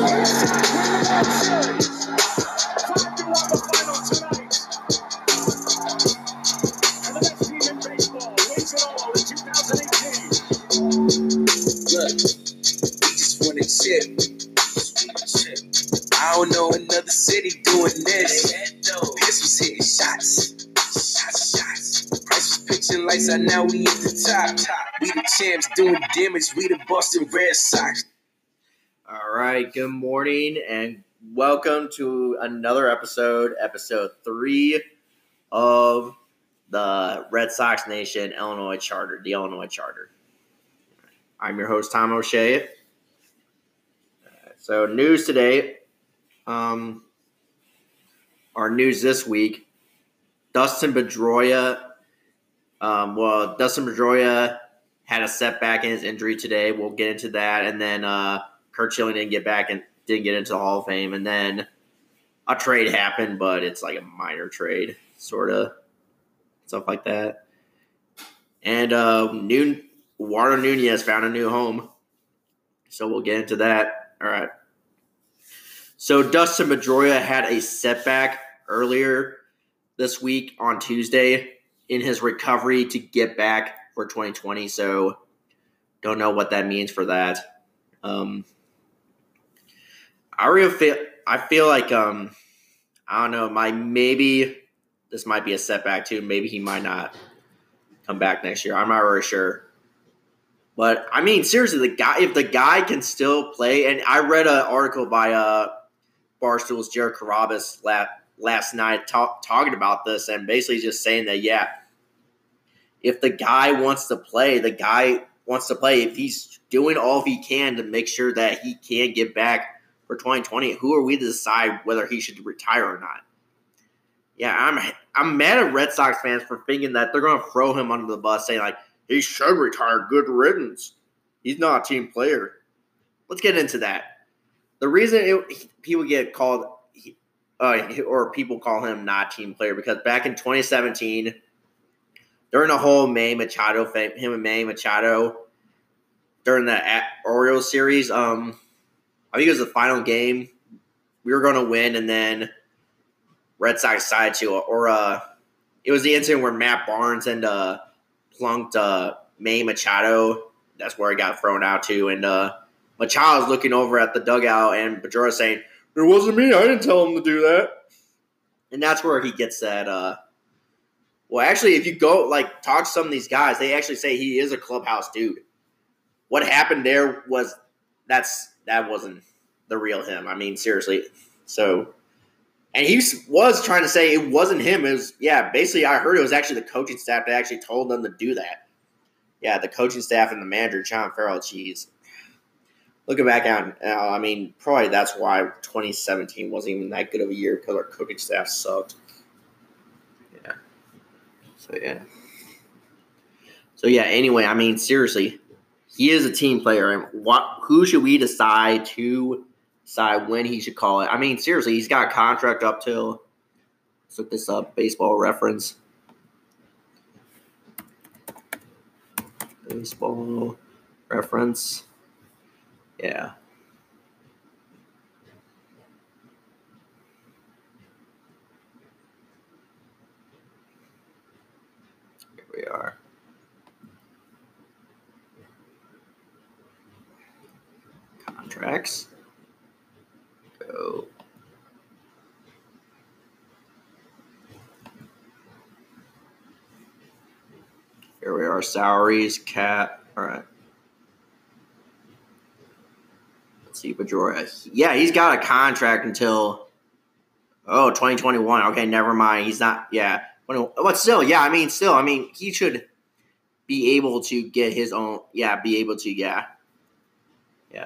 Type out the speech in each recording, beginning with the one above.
I don't know another city doing this. This was hitting shots. Price was pitching lights out, now we at the top. We the champs doing damage, we the Boston Red Sox. All right, good morning and welcome to another episode 3 of the Red Sox Nation Illinois Charter. I'm your host, Tom O'Shea. So news today, our news this week, Dustin Pedroia had a setback in his injury today. We'll get into that. And then Curt Schilling didn't get into the Hall of Fame. And then a trade happened, but it's like a minor trade, sort of, stuff like that. And Eduardo Nunez found a new home. So we'll get into that. All right. So Dustin Pedroia had a setback earlier this week on Tuesday in his recovery to get back for 2020. So don't know what that means for that. I feel like I don't know. Maybe this might be a setback too. Maybe he might not come back next year. I'm not really sure. But I mean, seriously, if the guy can still play, and I read an article by Barstool's Jared Carrabis last night talking about this, and basically just saying that if the guy wants to play, if he's doing all he can to make sure that he can get back for 2020, who are we to decide whether he should retire or not? Yeah, I'm mad at Red Sox fans for thinking that they're going to throw him under the bus, saying like, he should retire. Good riddance. He's not a team player. Let's get into that. The reason people get called or people call him not a team player because back in 2017, during the whole Manny Machado fame, him and Manny Machado during the Orioles series, I think it was the final game. We were going to win, and then Red Sox decided to, it was the incident where Matt Barnes and plunked Manny Machado. That's where he got thrown out to. And Machado's looking over at the dugout, and Pedroia saying, "It wasn't me. I didn't tell him to do that." And that's where he gets that. Well, actually, if you go talk to some of these guys, they actually say he is a clubhouse dude. What happened there was that wasn't the real him. I mean, seriously. So, and he was trying to say it wasn't him. It was, basically I heard it was actually the coaching staff that actually told them to do that. Yeah, the coaching staff and the manager, John Farrell, geez. Looking back on, I mean, probably that's why 2017 wasn't even that good of a year because our coaching staff sucked. Yeah. So, anyway, I mean, seriously, he is a team player. And who should we decide to side when he should call it? I mean, seriously, he's got a contract up till, let's look this up, baseball reference. Yeah. Here we are. Contracts. Here we are, salaries, cap. All right. Let's see, Pedroia. Yeah, he's got a contract until 2021. Okay, never mind. He's not. Yeah, but still, I mean, he should be able to get his own.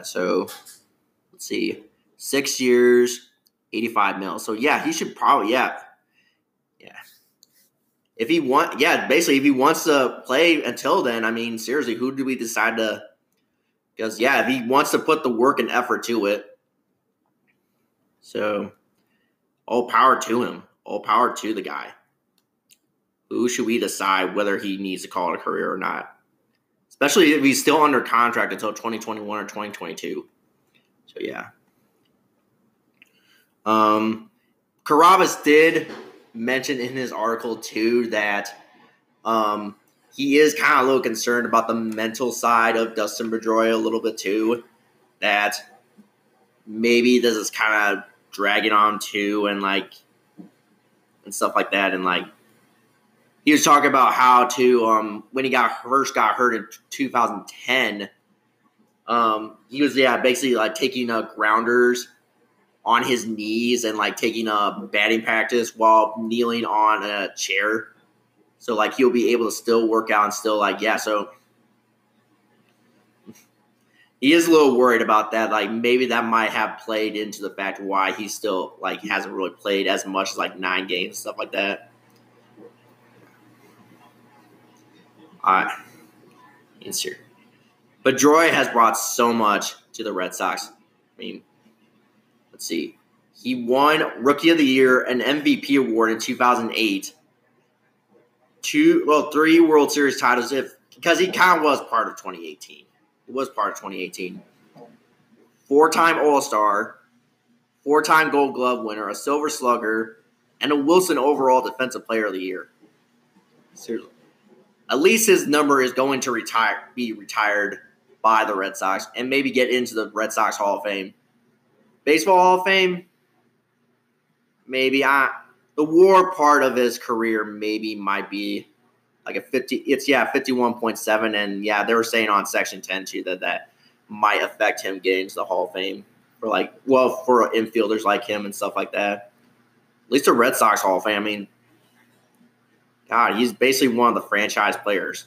So let's see. 6 years, $85 million. So he should probably if he wants to play until then. I mean, seriously, who do we decide to? Because if he wants to put the work and effort to it, so all power to him, all power to the guy. Who should we decide whether he needs to call it a career or not? Especially if he's still under contract until 2021 or 2022. So Carrabis did mention in his article, too, that he is kind of a little concerned about the mental side of Dustin Pedroia a little bit, too, that maybe this is kind of dragging on, too, and, like, and stuff like that. And, like, he was talking about how to, when he first got hurt in 2010, he was, basically, like, taking grounders on his knees and, like, taking a batting practice while kneeling on a chair. So, like, he'll be able to still work out and still, like, so he is a little worried about that. Like, maybe that might have played into the fact why he still, like, hasn't really played as much as, like, 9 games, stuff like that. All right. Insert. But Pedroia has brought so much to the Red Sox. I mean, let's see. He won Rookie of the Year, an MVP award in 2008. 3 World Series titles because he kind of was part of 2018. He was part of 2018. 4-time All-Star, 4-time Gold Glove winner, a Silver Slugger, and a Wilson overall Defensive Player of the Year. Seriously. At least his number is going to be retired by the Red Sox and maybe get into the Red Sox Hall of Fame. Baseball Hall of Fame, maybe. The war part of his career maybe might be like a 50. It's 51.7, and they were saying on Section 10 too that might affect him getting to the Hall of Fame for infielders like him and stuff like that. At least the Red Sox Hall of Fame. I mean, God, he's basically one of the franchise players.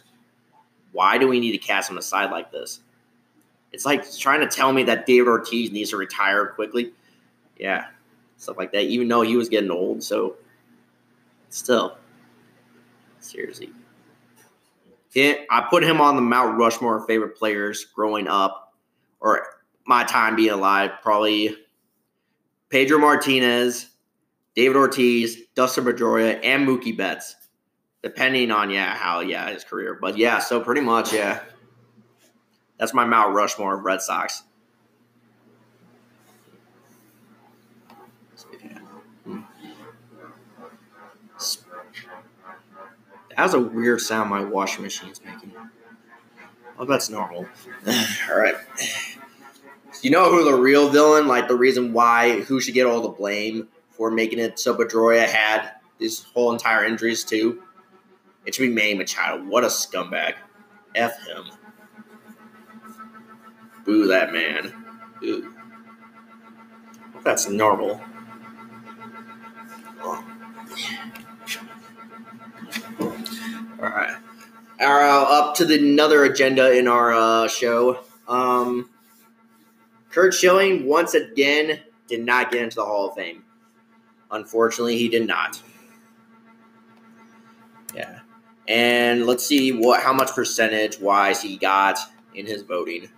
Why do we need to cast him aside like this? It's like trying to tell me that David Ortiz needs to retire quickly. Yeah, stuff like that, even though he was getting old. So, still, seriously. I put him on the Mount Rushmore of favorite players growing up, or my time being alive, probably Pedro Martinez, David Ortiz, Dustin Pedroia, and Mookie Betts, depending on, how his career. But, so pretty much, that's my Mount Rushmore of Red Sox. That was a weird sound my washing machine's making. Oh, that's normal. All right. You know who the real villain, the reason why, who should get all the blame for making it so Pedroia had these whole entire injuries too? It should be Manny Machado. What a scumbag. F him. Boo that man. Boo. That's normal. Alright. Up to another agenda in our show. Curt Schilling, once again, did not get into the Hall of Fame. Unfortunately, he did not. Yeah. And let's see how much percentage-wise he got in his voting.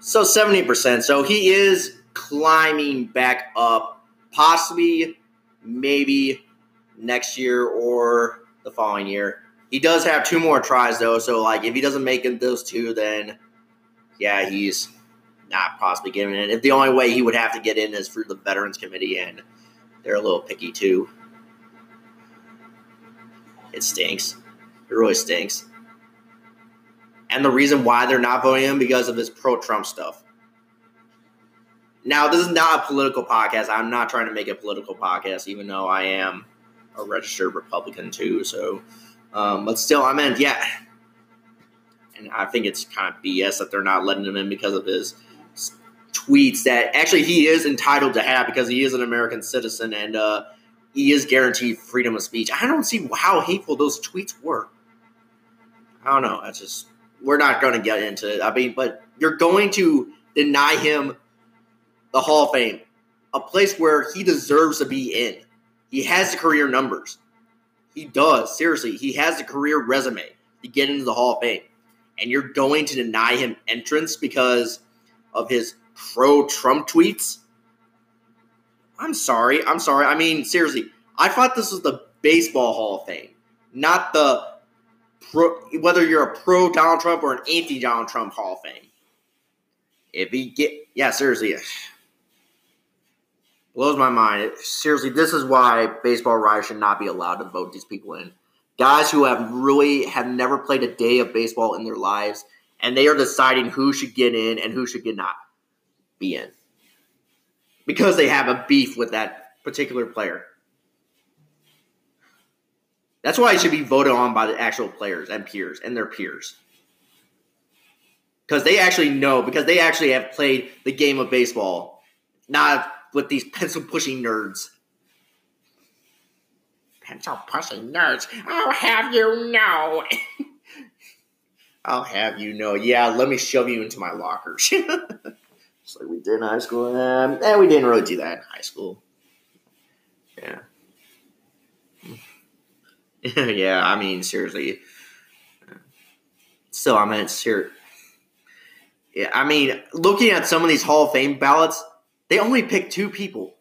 So 70%. So he is climbing back up, possibly maybe next year or the following year. He does have 2 more tries, though. So, if he doesn't make it those 2, then, he's not possibly getting in. If the only way he would have to get in is through the Veterans Committee, and they're a little picky, too. It stinks. It really stinks. And the reason why they're not voting him because of his pro-Trump stuff. Now, this is not a political podcast. I'm not trying to make a political podcast, even though I am a registered Republican too. So, but still, I meant, And I think it's kind of BS that they're not letting him in because of his tweets that actually he is entitled to have because he is an American citizen and he is guaranteed freedom of speech. I don't see how hateful those tweets were. I don't know. That's just we're not going to get into it. I mean, but you're going to deny him the Hall of Fame, a place where he deserves to be in. He has the career numbers. He does. Seriously, he has the career resume to get into the Hall of Fame. and you're going to deny him entrance because of his pro-Trump tweets? I'm sorry. I mean, seriously, I thought this was the Baseball Hall of Fame, not the whether you're a pro-Donald Trump or an anti-Donald Trump Hall of Fame. If he seriously, blows my mind. Seriously, this is why baseball writers should not be allowed to vote these people in. Guys who have never played a day of baseball in their lives, and they are deciding who should get in and who should not be in. Because they have a beef with that particular player. That's why it should be voted on by the actual players and peers and their peers. Because they actually know, because they actually have played the game of baseball, not with these pencil-pushing nerds. Pencil-pushing nerds? I'll have you know. I'll have you know. Yeah, let me shove you into my locker. Just like we did in high school. And we didn't really do that in high school. Yeah. Yeah, I mean, seriously. So, I mean, seriously. Yeah, I mean, looking at some of these Hall of Fame ballots, they only pick two people.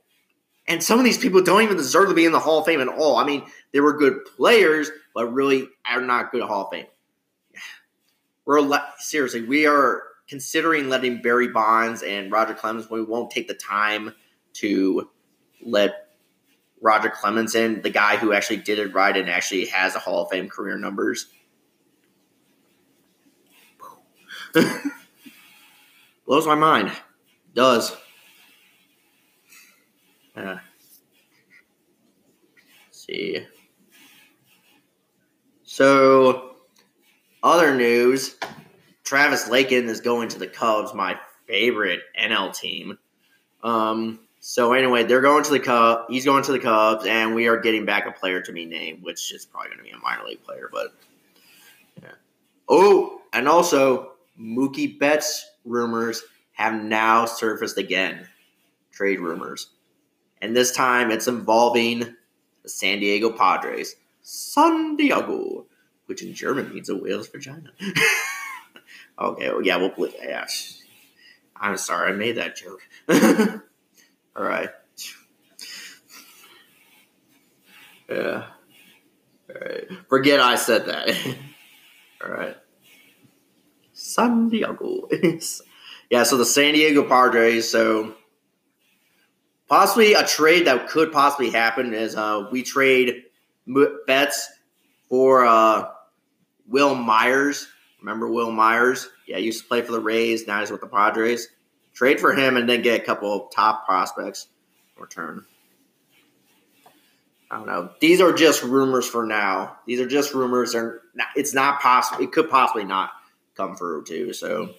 And some of these people don't even deserve to be in the Hall of Fame at all. I mean, they were good players, but really are not good Hall of Fame. Seriously, we are considering letting Barry Bonds and Roger Clemens. We won't take the time to let Roger Clemens in, the guy who actually did it right and actually has a Hall of Fame career numbers. Blows my mind. Does. See. So, other news. Travis Lakin is going to the Cubs, my favorite NL team. So anyway, they're going to the Cubs. He's going to the Cubs, and we are getting back a player to be named, which is probably going to be a minor league player. But yeah. Oh, and also Mookie Betts rumors have now surfaced again. Trade rumors. And this time it's involving the San Diego Padres. San Diego, which in German means a whale's vagina. Okay, well, yeah, we'll believe that. Yeah. I'm sorry, I made that joke. All right. Yeah. All right. Forget I said that. All right. San Diego. Yeah, so the San Diego Padres, so possibly a trade that could possibly happen is we trade Betts for Will Myers. Remember Will Myers? Yeah, he used to play for the Rays. Now he's with the Padres. Trade for him and then get a couple of top prospects in return. I don't know. These are just rumors for now. These are just rumors. It's not possible. It could possibly not come through too. So,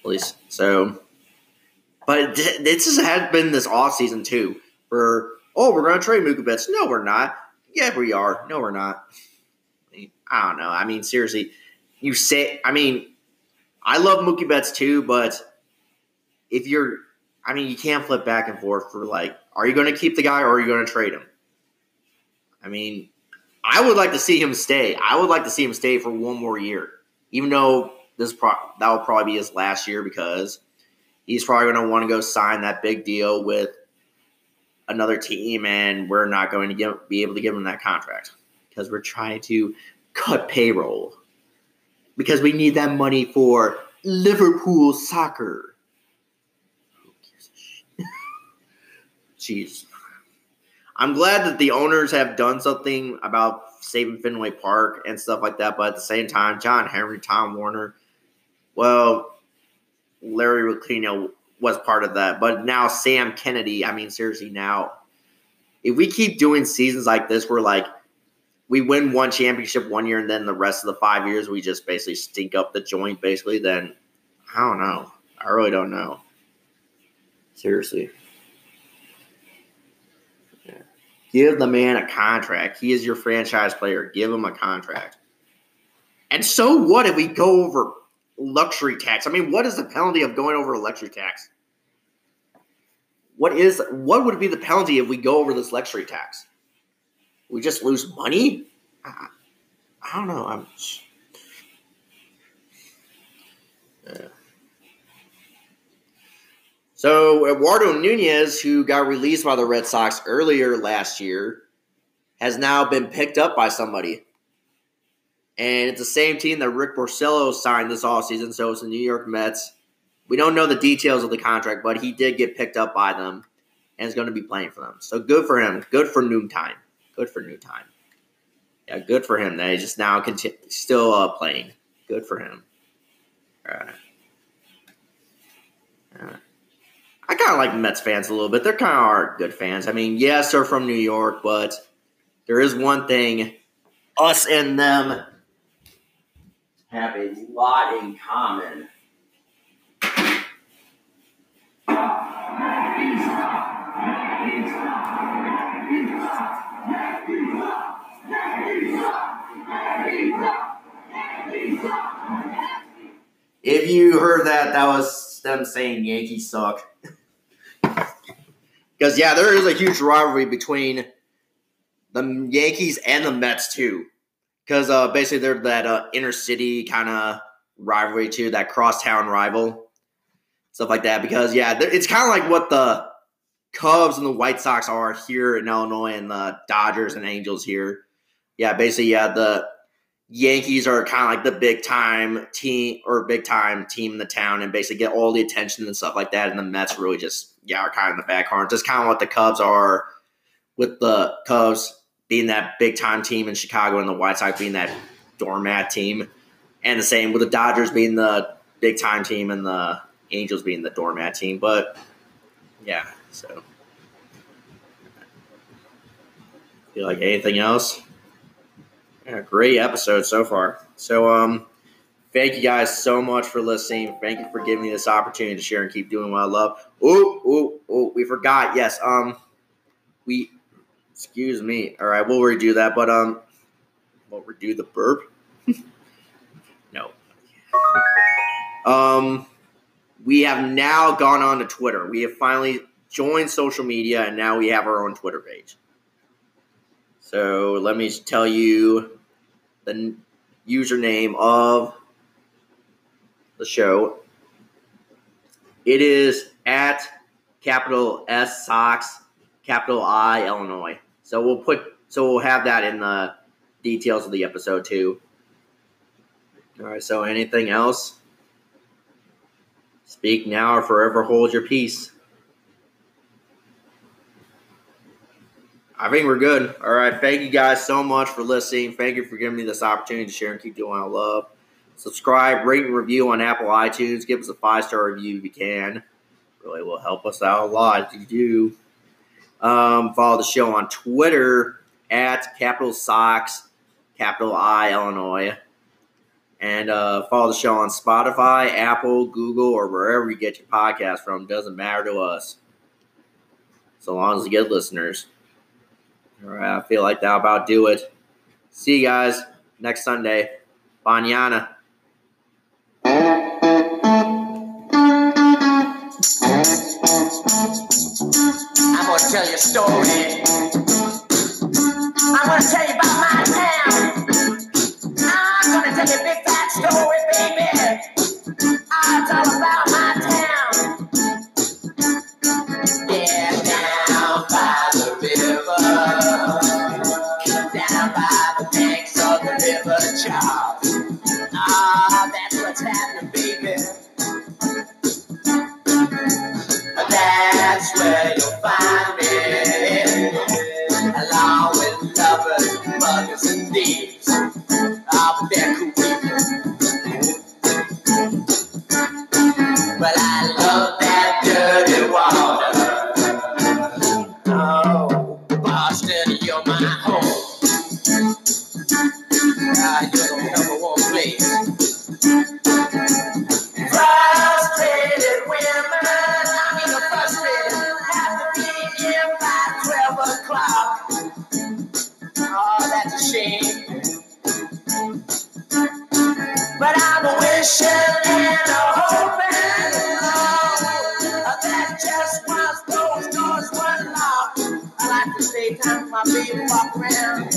at least so. But this has been this offseason too. We're going to trade Mookie Betts. No, we're not. Yeah, we are. No, we're not. I don't know. I mean, seriously. I love Mookie Betts too, but you can't flip back and forth for are you going to keep the guy or are you going to trade him? I mean, I would like to see him stay. I would like to see him stay for one more year, even though that will probably be his last year because he's probably going to want to go sign that big deal with another team, and we're not going to be able to give him that contract because we're trying to cut payroll. Because we need that money for Liverpool soccer. Who gives a shit? Jeez. I'm glad that the owners have done something about saving Fenway Park and stuff like that. But at the same time, John Henry, Tom Werner, well, Larry Lucchino was part of that. But now Sam Kennedy, I mean, seriously, now. If we keep doing seasons like this, we're we win one championship one year and then the rest of the 5 years we just basically stink up the joint basically, then I don't know. I really don't know. Seriously. Yeah. Give the man a contract. He is your franchise player. Give him a contract. And so what if we go over luxury tax? I mean, what is the penalty of going over luxury tax? What would be the penalty if we go over this luxury tax? We just lose money? I don't know. Yeah. So Eduardo Nunez, who got released by the Red Sox earlier last year, has now been picked up by somebody. And it's the same team that Rick Porcello signed this offseason, so it's the New York Mets. We don't know the details of the contract, but he did get picked up by them and is going to be playing for them. So good for him. Good for noontime. Good for noontime. Yeah, good for him that he's just now still playing. Good for him. I kind of like Mets fans a little bit. They're kind of our good fans. I mean, yes, they're from New York, but there is one thing. Us and them have a lot in common. If you heard that, that was them saying Yankees suck. Because, yeah, there is a huge rivalry between the Yankees and the Mets, too. Because basically they're that inner city kind of rivalry, too, that crosstown rival. Stuff like that. Because, yeah, it's kind of like what the Cubs and the White Sox are here in Illinois and the Dodgers and Angels here. Yeah, basically, yeah, the Yankees are kind of like the big-time team in the town and basically get all the attention and stuff like that. And the Mets really just, yeah, are kind of in the back corner. Just kind of what the Cubs are with the Cubs being that big-time team in Chicago and the White Sox being that doormat team. And the same with the Dodgers being the big-time team and the Angels being the doormat team. But, yeah, so. Feel like anything else? Yeah, great episode so far. So, thank you guys so much for listening. Thank you for giving me this opportunity to share and keep doing what I love. Oh, we forgot. Yes, excuse me. All right, we'll redo that, but, we'll redo the burp. No. We have now gone on to Twitter. We have finally joined social media, and now we have our own Twitter page. So let me tell you the username of the show. It is at capital S Sox, capital I Illinois. So we'll have that in the details of the episode too. All right. So anything else? Speak now or forever hold your peace. I think we're good. All right. Thank you guys so much for listening. Thank you for giving me this opportunity to share and keep doing what I love. Subscribe, rate, and review on Apple iTunes. Give us a 5-star review if you can. Really will help us out a lot if you do. Follow the show on Twitter at capital Sox, capital I, Illinois. And follow the show on Spotify, Apple, Google, or wherever you get your podcast from. Doesn't matter to us. So long as you get listeners. All right, I feel like that'll about do it. See you guys next Sunday. Mañana. I'm going to tell you a story. I'm going to tell you about my town. I'm going to tell you a big fat story, baby. It's all about my town. Yeah, down by the river. Ah, oh, that's what's happening, baby. That's where you'll find me, along with lovers, muggers, and thieves. Ah, but they're cool people. Well, I love that dirty water. Oh, Boston, you're my home. You're the number one place. Frustrated women, I mean the frustrated, have to be here by 12 o'clock. Oh, that's a shame. But I'm a wishing and a hoping, oh, that just once those doors were locked. I like to stay time for my baby to walk around.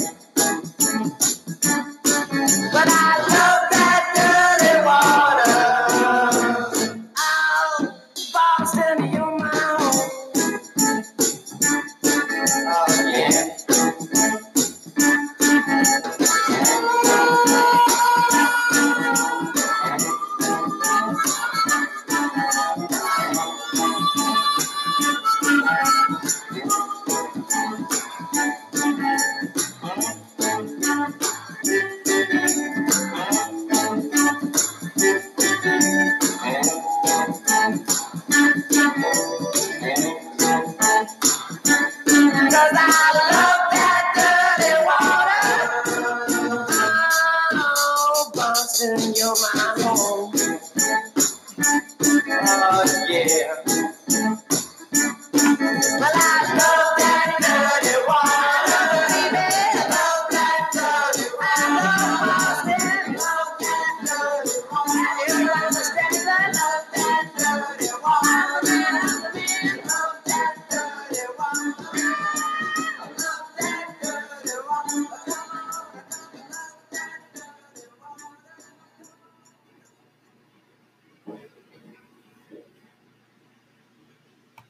But I love that dirty water. on my own.